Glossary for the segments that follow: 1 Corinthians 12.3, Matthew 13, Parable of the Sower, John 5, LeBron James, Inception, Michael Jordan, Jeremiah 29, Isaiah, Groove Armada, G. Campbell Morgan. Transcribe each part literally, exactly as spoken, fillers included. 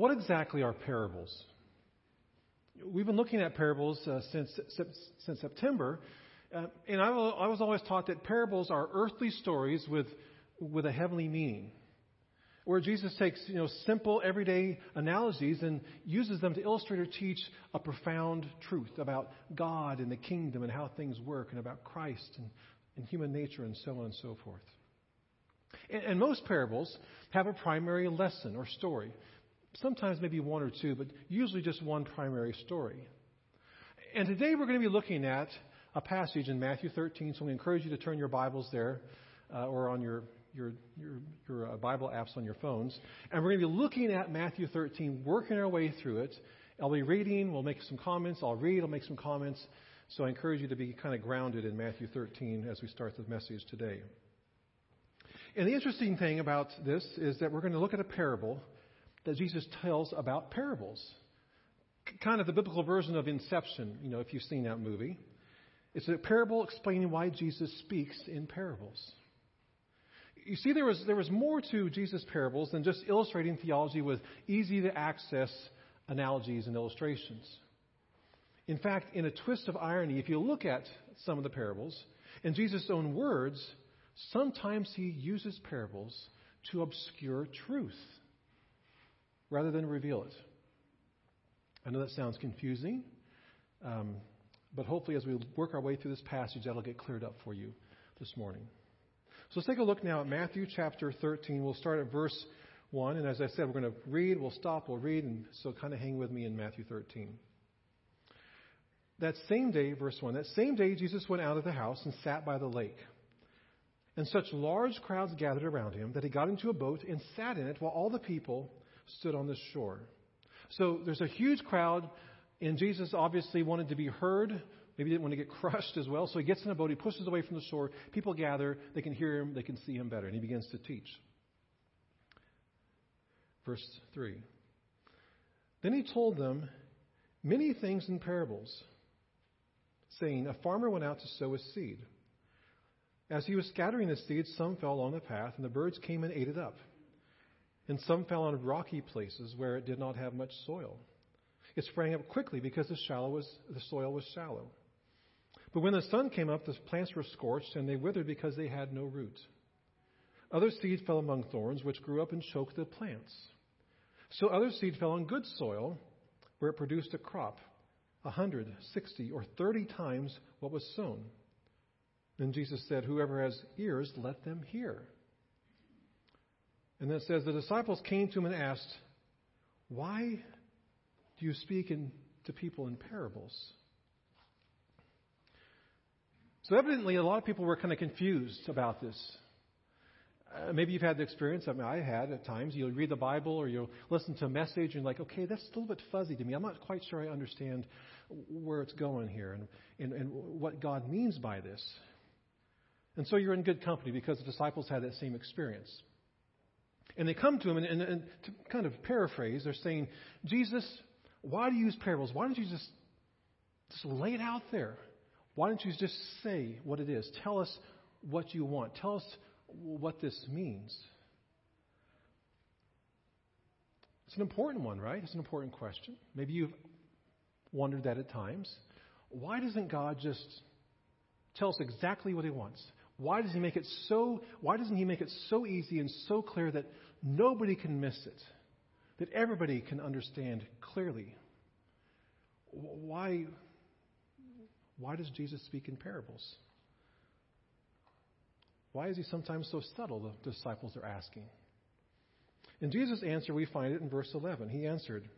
what exactly are parables? We've been looking at parables uh, since, since since September, uh, and I, I was always taught that parables are earthly stories with with a heavenly meaning, where Jesus takes you know simple everyday analogies and uses them to illustrate or teach a profound truth about God and the kingdom and how things work, and about Christ and, and human nature, and so on and so forth. And, and most parables have a primary lesson or story. Sometimes maybe one or two, but usually just one primary story. And today we're going to be looking at a passage in Matthew thirteen, so we encourage you to turn your Bibles there uh, or on your your your, your uh, Bible apps on your phones. And we're going to be looking at Matthew thirteen, working our way through it. I'll be reading, we'll make some comments, I'll read, I'll make some comments. So I encourage you to be kind of grounded in Matthew thirteen as we start the message today. And the interesting thing about this is that we're going to look at a parable that Jesus tells about parables. Kind of the biblical version of Inception, you know, if you've seen that movie. It's a parable explaining why Jesus speaks in parables. You see, there was there was more to Jesus' parables than just illustrating theology with easy-to-access analogies and illustrations. In fact, in a twist of irony, if you look at some of the parables, in Jesus' own words, sometimes he uses parables to obscure truth rather than reveal it. I know that sounds confusing, um, but hopefully as we work our way through this passage, that'll get cleared up for you this morning. So let's take a look now at Matthew chapter thirteen. We'll start at verse one, and as I said, we're going to read, we'll stop, we'll read, and so kind of hang with me in Matthew thirteen. That same day, verse one, that same day Jesus went out of the house and sat by the lake. And such large crowds gathered around him that he got into a boat and sat in it while all the people stood on the shore. So there's a huge crowd, and Jesus obviously wanted to be heard. Maybe he didn't want to get crushed as well. So he gets in a boat, he pushes away from the shore. People gather, they can hear him, they can see him better, and he begins to teach. Verse three. Then he told them many things in parables, saying, a farmer went out to sow his seed. As he was scattering the seed, some fell along the path, and the birds came and ate it up. And some fell on rocky places where it did not have much soil. It sprang up quickly because the, shallow was, the soil was shallow. But when the sun came up, the plants were scorched, and they withered because they had no root. Other seed fell among thorns, which grew up and choked the plants. So other seed fell on good soil, where it produced a crop, a hundred, sixty, or thirty times what was sown. Then Jesus said, whoever has ears, let them hear. And then it says, the disciples came to him and asked, why do you speak in, to people in parables? So evidently, a lot of people were kind of confused about this. Uh, maybe you've had the experience, I mean, I had at times. You'll read the Bible or you'll listen to a message and you're like, okay, that's a little bit fuzzy to me. I'm not quite sure I understand where it's going here and, and, and what God means by this. And so you're in good company because the disciples had that same experience. And they come to him, and, and, and to kind of paraphrase, they're saying, Jesus, why do you use parables? Why don't you just, just lay it out there? Why don't you just say what it is? Tell us what you want. Tell us what this means. It's an important one, right? It's an important question. Maybe you've wondered that at times. Why doesn't God just tell us exactly what he wants? Why does he make it so, why doesn't he make it so easy and so clear that nobody can miss it? That everybody can understand clearly? Why, why does Jesus speak in parables? Why is he sometimes so subtle, the disciples are asking? In Jesus' answer, we find it in verse eleven. He answered,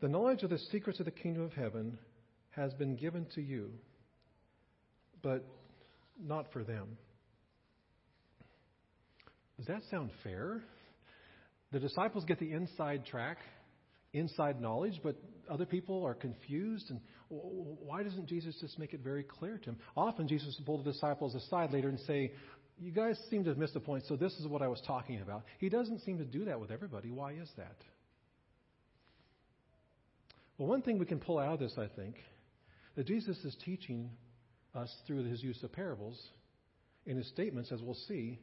the knowledge of the secrets of the kingdom of heaven has been given to you, but not for them. Does that sound fair? The disciples get the inside track, inside knowledge, but other people are confused. And why doesn't Jesus just make it very clear to them? Often Jesus will pull the disciples aside later and say, you guys seem to have missed the point, so this is what I was talking about. He doesn't seem to do that with everybody. Why is that? Well, one thing we can pull out of this, I think, that Jesus is teaching us through his use of parables in his statements, as we'll see,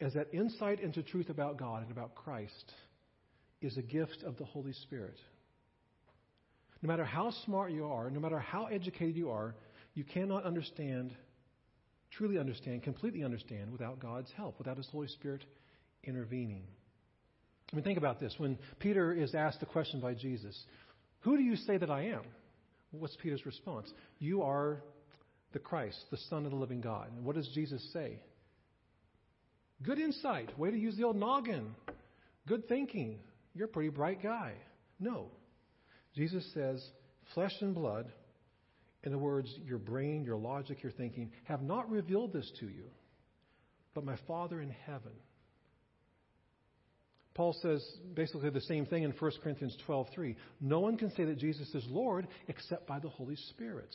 is that insight into truth about God and about Christ is a gift of the Holy Spirit. No matter how smart you are, no matter how educated you are, you cannot understand, truly understand, completely understand without God's help, without His Holy Spirit intervening. I mean, think about this. When Peter is asked the question by Jesus, "Who do you say that I am?" What's Peter's response? "You are the Christ, the Son of the living God." And what does Jesus say? Good insight. Way to use the old noggin. Good thinking. You're a pretty bright guy. No. Jesus says, flesh and blood, in the words, your brain, your logic, your thinking, have not revealed this to you, but my Father in heaven. Paul says basically the same thing in First Corinthians twelve three. No one can say that Jesus is Lord except by the Holy Spirit.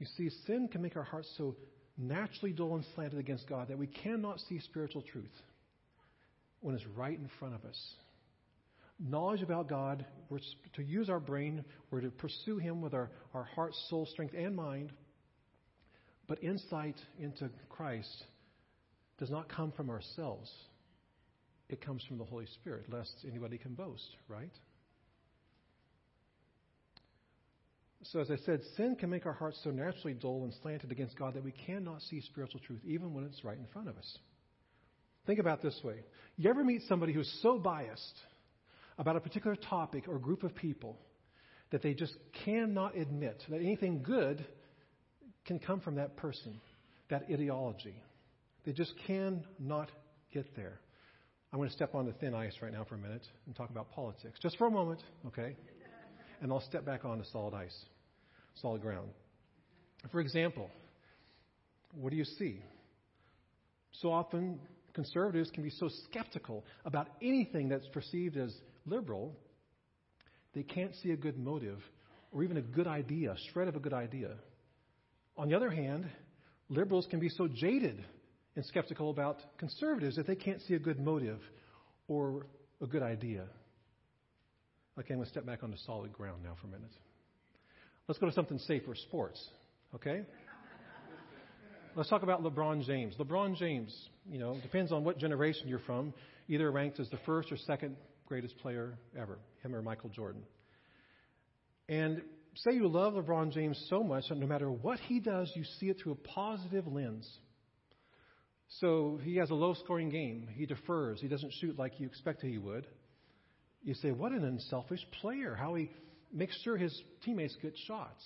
You see, sin can make our hearts so naturally dull and slanted against God that we cannot see spiritual truth when it's right in front of us. Knowledge about God, we're to use our brain, we're to pursue Him with our, our heart, soul, strength, and mind. But insight into Christ does not come from ourselves. It comes from the Holy Spirit, lest anybody can boast, right? So as I said, sin can make our hearts so naturally dull and slanted against God that we cannot see spiritual truth, even when it's right in front of us. Think about it this way. You ever meet somebody who's so biased about a particular topic or group of people that they just cannot admit that anything good can come from that person, that ideology? They just cannot get there. I'm going to step onto thin ice right now for a minute and talk about politics. Just for a moment, okay? And I'll step back onto solid ice, solid ground. For example, what do you see? So often, conservatives can be so skeptical about anything that's perceived as liberal, they can't see a good motive or even a good idea, a shred of a good idea. On the other hand, liberals can be so jaded and skeptical about conservatives that they can't see a good motive or a good idea. Okay, I'm going to step back onto solid ground now for a minute. Let's go to something safer, sports, okay? Let's talk about LeBron James. LeBron James, you know, depends on what generation you're from, either ranked as the first or second greatest player ever, him or Michael Jordan. And say you love LeBron James so much that no matter what he does, you see it through a positive lens. So he has a low-scoring game. He defers. He doesn't shoot like you expected he would. You say, what an unselfish player, how he makes sure his teammates get shots.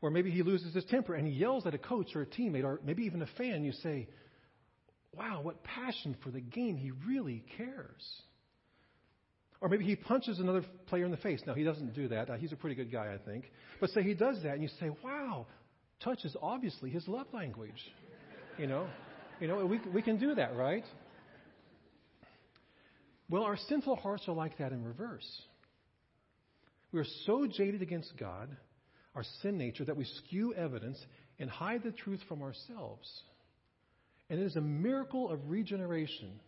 Or maybe he loses his temper and he yells at a coach or a teammate or maybe even a fan. You say, wow, what passion for the game. He really cares. Or maybe he punches another player in the face. Now, he doesn't do that. He's a pretty good guy, I think. But say he does that and you say, wow, touch is obviously his love language. You know, you know, we, we can do that, right? Well, our sinful hearts are like that in reverse. We are so jaded against God, our sin nature, that we skew evidence and hide the truth from ourselves. And it is a miracle of regeneration,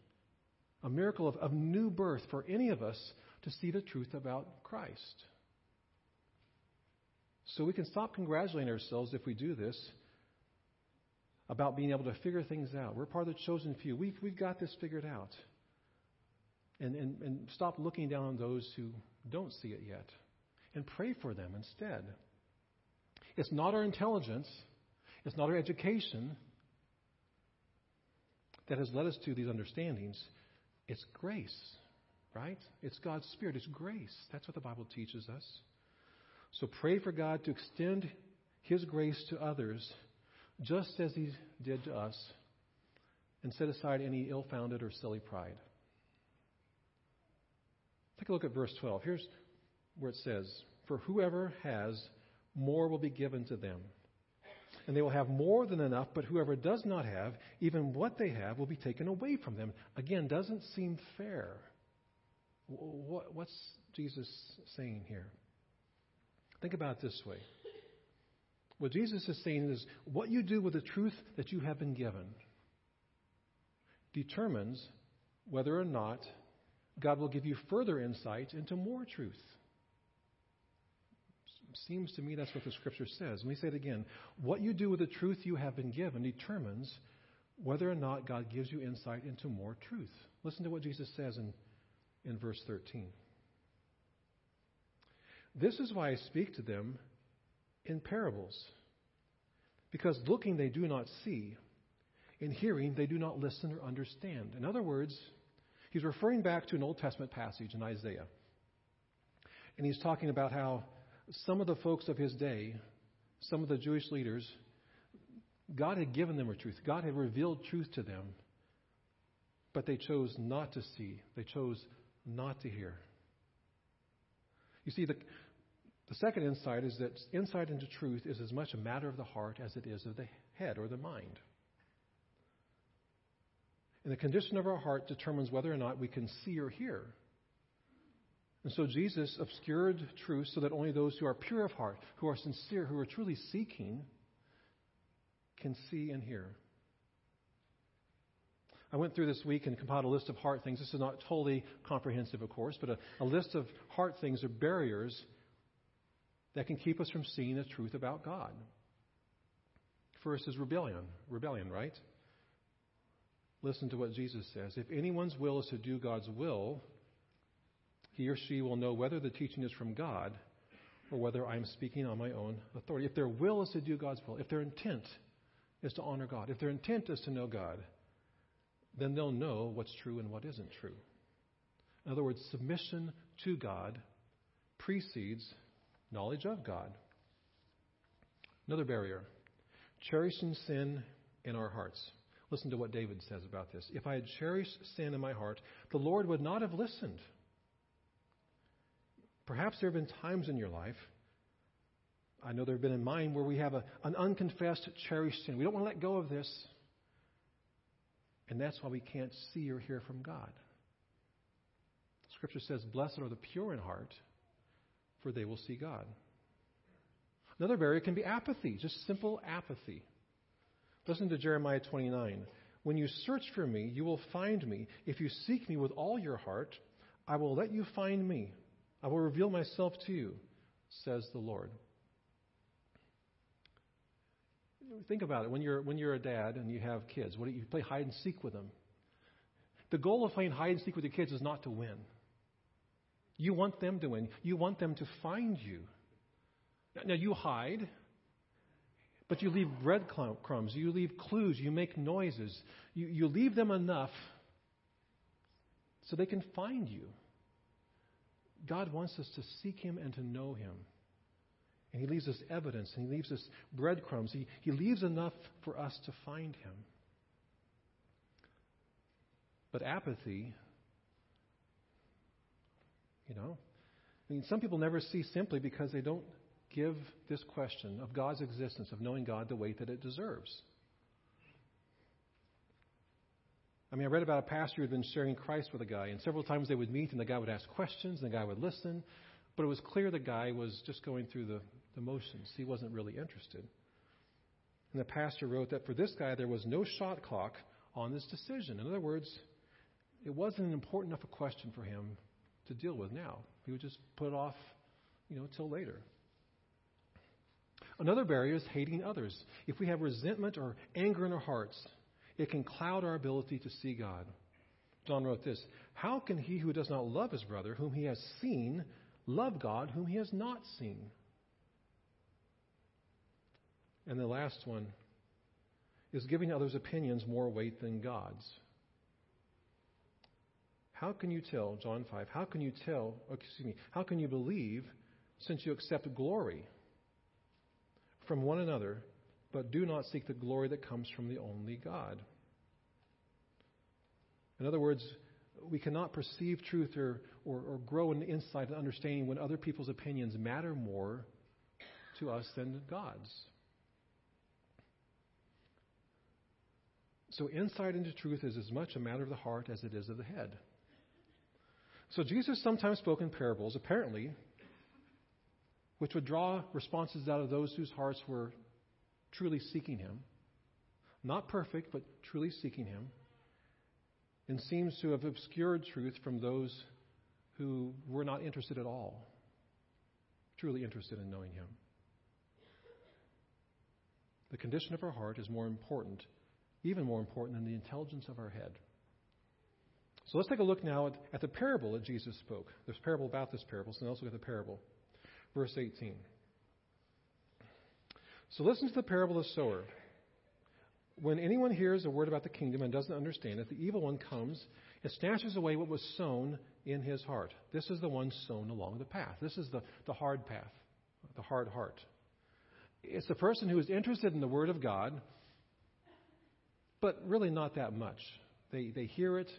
a miracle of, of new birth for any of us to see the truth about Christ. So we can stop congratulating ourselves if we do this about being able to figure things out. We're part of the chosen few. We've, we've got this figured out. And, and, and stop looking down on those who don't see it yet and pray for them instead. It's not our intelligence, it's not our education that has led us to these understandings. It's grace, right? It's God's Spirit. It's grace. That's what the Bible teaches us. So pray for God to extend His grace to others just as He did to us, and set aside any ill-founded or silly pride. Take a look at verse twelve. Here's where it says, "For whoever has, more will be given to them, and they will have more than enough, but whoever does not have, even what they have will be taken away from them." Again, doesn't seem fair. What's Jesus saying here? Think about it this way. What Jesus is saying is, what you do with the truth that you have been given determines whether or not God will give you further insight into more truth. seems to me that's what the scripture says. Let me say it again. What you do with the truth you have been given determines whether or not God gives you insight into more truth. Listen to what Jesus says in, in verse thirteen. This is why I speak to them in parables, because looking they do not see, and hearing they do not listen or understand. In other words, he's referring back to an Old Testament passage in Isaiah. And he's talking about how some of the folks of his day, some of the Jewish leaders, God had given them a truth. God had revealed truth to them, but they chose not to see. They chose not to hear. You see, the, the second insight is that insight into truth is as much a matter of the heart as it is of the head or the mind. And the condition of our heart determines whether or not we can see or hear. And so Jesus obscured truth so that only those who are pure of heart, who are sincere, who are truly seeking, can see and hear. I went through this week and compiled a list of heart things. This is not totally comprehensive, of course, but a, a list of heart things or barriers that can keep us from seeing the truth about God. First is rebellion. Rebellion, right? Listen to what Jesus says. If anyone's will is to do God's will, he or she will know whether the teaching is from God or whether I'm speaking on my own authority. If their will is to do God's will, if their intent is to honor God, if their intent is to know God, then they'll know what's true and what isn't true. In other words, submission to God precedes knowledge of God. Another barrier, cherishing sin in our hearts. Listen to what David says about this. If I had cherished sin in my heart, the Lord would not have listened. Perhaps there have been times in your life, I know there have been in mine, where we have a, an unconfessed, cherished sin. We don't want to let go of this. And that's why we can't see or hear from God. Scripture says, blessed are the pure in heart, for they will see God. Another barrier can be apathy, just simple apathy. Listen to Jeremiah twenty-nine. When you search for me, you will find me. If you seek me with all your heart, I will let you find me. I will reveal myself to you, says the Lord. Think about it. When you're when you're a dad and you have kids, what do you play hide and seek with them? The goal of playing hide and seek with your kids is not to win. You want them to win. You want them to find you. Now you hide, but you leave breadcrumbs. You leave clues. You make noises. You you leave them enough so they can find you. God wants us to seek him and to know him. And he leaves us evidence, and he leaves us breadcrumbs. He, he leaves enough for us to find him. But apathy, you know, I mean, some people never see simply because they don't give this question of God's existence, of knowing God, the weight that it deserves. I mean, I read about a pastor who had been sharing Christ with a guy, and several times they would meet, and the guy would ask questions, and the guy would listen, but it was clear the guy was just going through the, the motions. He wasn't really interested. And the pastor wrote that for this guy, there was no shot clock on this decision. In other words, it wasn't an important enough a question for him to deal with now. He would just put it off, you know, till later. Another barrier is hating others. If we have resentment or anger in our hearts, it can cloud our ability to see God. John wrote this, how can he who does not love his brother, whom he has seen, love God, whom he has not seen? And the last one is giving others' opinions more weight than God's. How can you tell, John five, how can you tell, excuse me, how can you believe since you accept glory from one another, but do not seek the glory that comes from the only God? In other words, we cannot perceive truth or, or, or grow in insight and understanding when other people's opinions matter more to us than God's. So insight into truth is as much a matter of the heart as it is of the head. So Jesus sometimes spoke in parables, apparently, which would draw responses out of those whose hearts were truly seeking him, not perfect, but truly seeking him, and seems to have obscured truth from those who were not interested at all. truly interested in knowing Him. The condition of our heart is more important, even more important than the intelligence of our head. So let's take a look now at, at the parable that Jesus spoke. There's a parable about this parable, so now let's look at the parable. Verse eighteen. So listen to the parable of the sower. When anyone hears a word about the kingdom and doesn't understand it, the evil one comes and snatches away what was sown in his heart. This is the one sown along the path. This is the, the hard path, the hard heart. It's the person who is interested in the Word of God, but really not that much. They they hear it,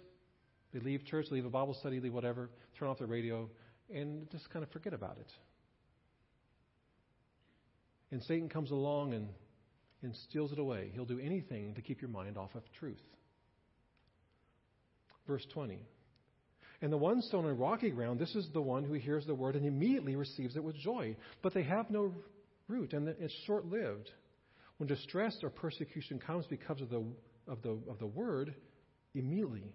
they leave church, leave a Bible study, leave whatever, turn off the radio, and just kind of forget about it. And Satan comes along and, and steals it away. He'll do anything to keep your mind off of truth. Verse twenty. And the one sown on rocky ground, this is the one who hears the word and immediately receives it with joy. But they have no root, and it's short-lived. When distress or persecution comes because of the of the of the word, immediately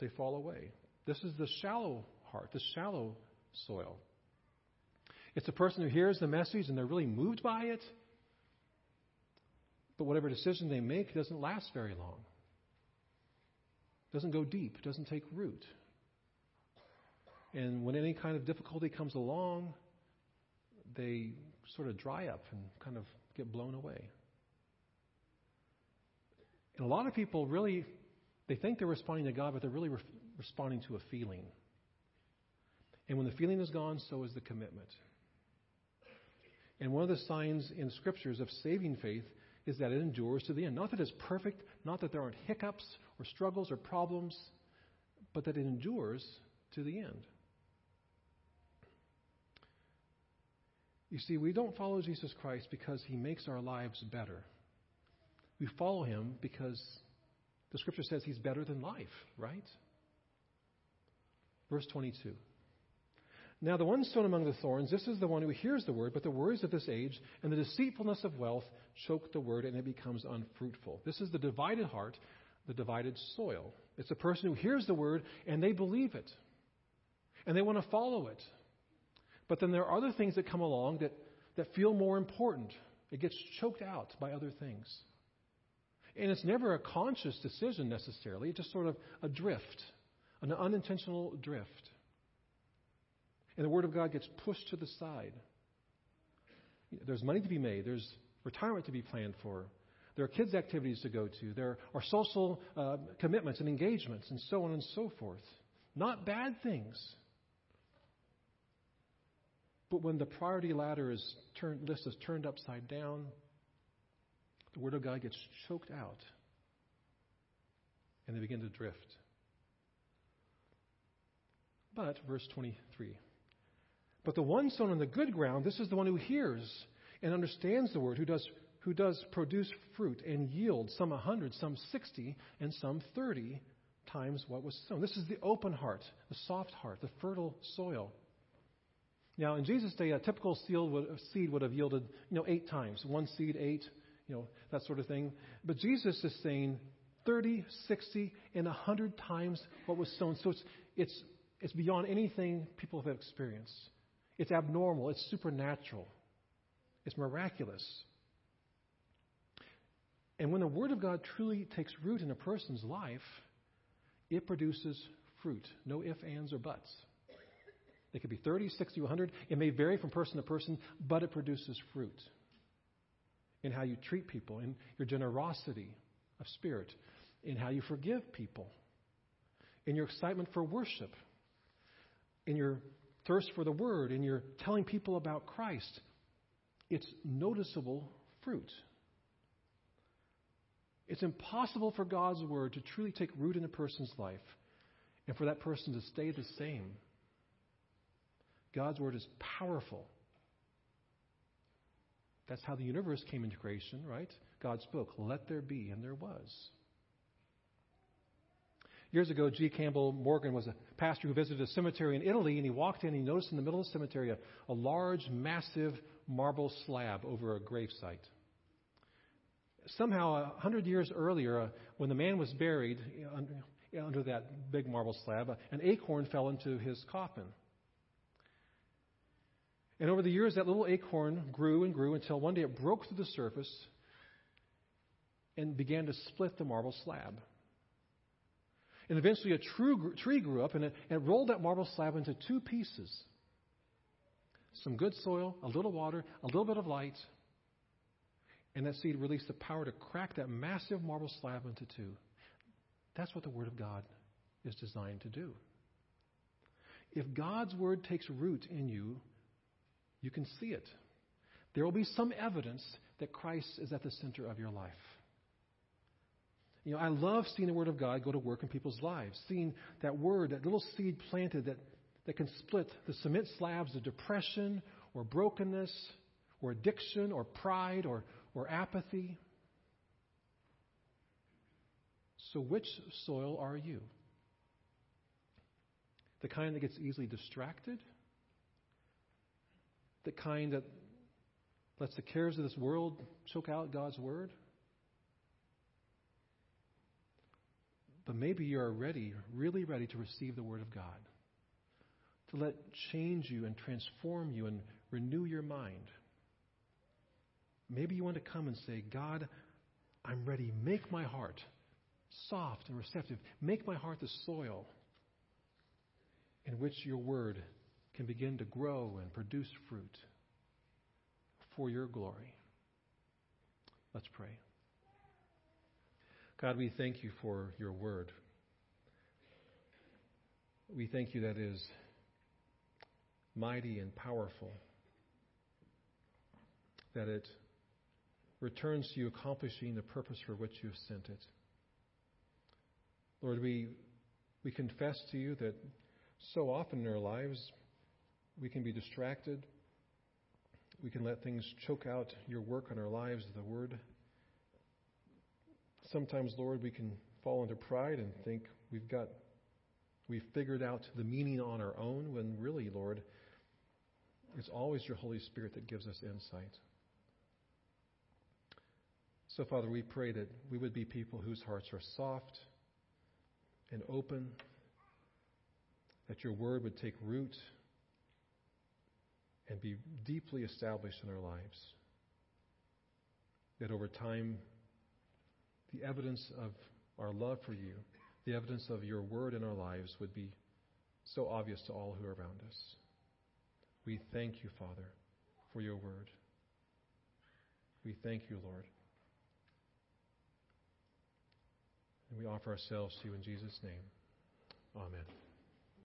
they fall away. This is the shallow heart, the shallow soil. It's the person who hears the message and they're really moved by it, but whatever decision they make doesn't last very long. Doesn't go deep. Doesn't take root. And when any kind of difficulty comes along, they sort of dry up and kind of get blown away. And a lot of people really, they think they're responding to God, but they're really re- responding to a feeling. And when the feeling is gone, so is the commitment. And one of the signs in scriptures of saving faith is that it endures to the end. Not that it's perfect, not that there aren't hiccups or struggles or problems, but that it endures to the end. You see, we don't follow Jesus Christ because He makes our lives better. We follow Him because the Scripture says He's better than life, right? Verse twenty-two. Now the one sown among the thorns, this is the one who hears the word, but the worries of this age and the deceitfulness of wealth choke the word, and it becomes unfruitful. This is the divided heart, the divided soil. It's a person who hears the word, and they believe it, and they want to follow it. But then there are other things that come along that, that feel more important. It gets choked out by other things. And it's never a conscious decision necessarily. It's just sort of a drift, an unintentional drift. And the Word of God gets pushed to the side. There's money to be made. There's retirement to be planned for. There are kids' activities to go to. There are social uh, commitments and engagements and so on and so forth. Not bad things. But when the priority ladder is turned, list is turned upside down, the Word of God gets choked out, and they begin to drift. But, verse twenty-three, but the one sown on the good ground, this is the one who hears and understands the Word, who does, who does produce fruit and yield, some a hundred, some sixty, and some thirty times what was sown. This is the open heart, the soft heart, the fertile soil. Now, in Jesus' day, a typical seed would have yielded, you know, eight times. One seed, eight, you know, that sort of thing. But Jesus is saying thirty, sixty, and one hundred times what was sown. So it's it's it's beyond anything people have experienced. It's abnormal. It's supernatural. It's miraculous. And when the Word of God truly takes root in a person's life, it produces fruit. No ifs, ands, or buts. It could be thirty, sixty, one hundred. It may vary from person to person, but it produces fruit in how you treat people, in your generosity of spirit, in how you forgive people, in your excitement for worship, in your thirst for the Word, in your telling people about Christ. It's noticeable fruit. It's impossible for God's Word to truly take root in a person's life and for that person to stay the same. God's Word is powerful. That's how the universe came into creation, right? God spoke, let there be, and there was. Years ago, G. Campbell Morgan was a pastor who visited a cemetery in Italy, and he walked in and he noticed in the middle of the cemetery a, a large, massive marble slab over a gravesite. Somehow, a hundred years earlier, uh, when the man was buried uh, under that big marble slab, uh, an acorn fell into his coffin. And over the years, that little acorn grew and grew until one day it broke through the surface and began to split the marble slab. And eventually a true tree grew up and it, and it rolled that marble slab into two pieces. Some good soil, a little water, a little bit of light. And that seed released the power to crack that massive marble slab into two. That's what the Word of God is designed to do. If God's Word takes root in you, you can see it. There will be some evidence that Christ is at the center of your life. You know, I love seeing the Word of God go to work in people's lives, seeing that Word, that little seed planted that, that can split the cement slabs of depression or brokenness or addiction or pride or, or apathy. So which soil are you? The kind that gets easily distracted? The kind that lets the cares of this world choke out God's Word? But maybe you are ready, really ready to receive the Word of God, to let change you and transform you and renew your mind. Maybe you want to come and say, God, I'm ready. Make my heart soft and receptive. Make my heart the soil in which your Word can begin to grow and produce fruit for your glory. Let's pray. God, we thank you for your Word. We thank you that it is mighty and powerful, that it returns to you accomplishing the purpose for which you have sent it. Lord, we we confess to you that so often in our lives we can be distracted. We can let things choke out your work on our lives, the Word. Sometimes, Lord, we can fall into pride and think we've got, we've figured out the meaning on our own, when really, Lord, it's always your Holy Spirit that gives us insight. So, Father, we pray that we would be people whose hearts are soft and open, that your Word would take root and be deeply established in our lives, that over time the evidence of our love for you, the evidence of your Word in our lives would be so obvious to all who are around us. We thank you, Father, for your Word. We thank you, Lord. And we offer ourselves to you in Jesus' name. Amen.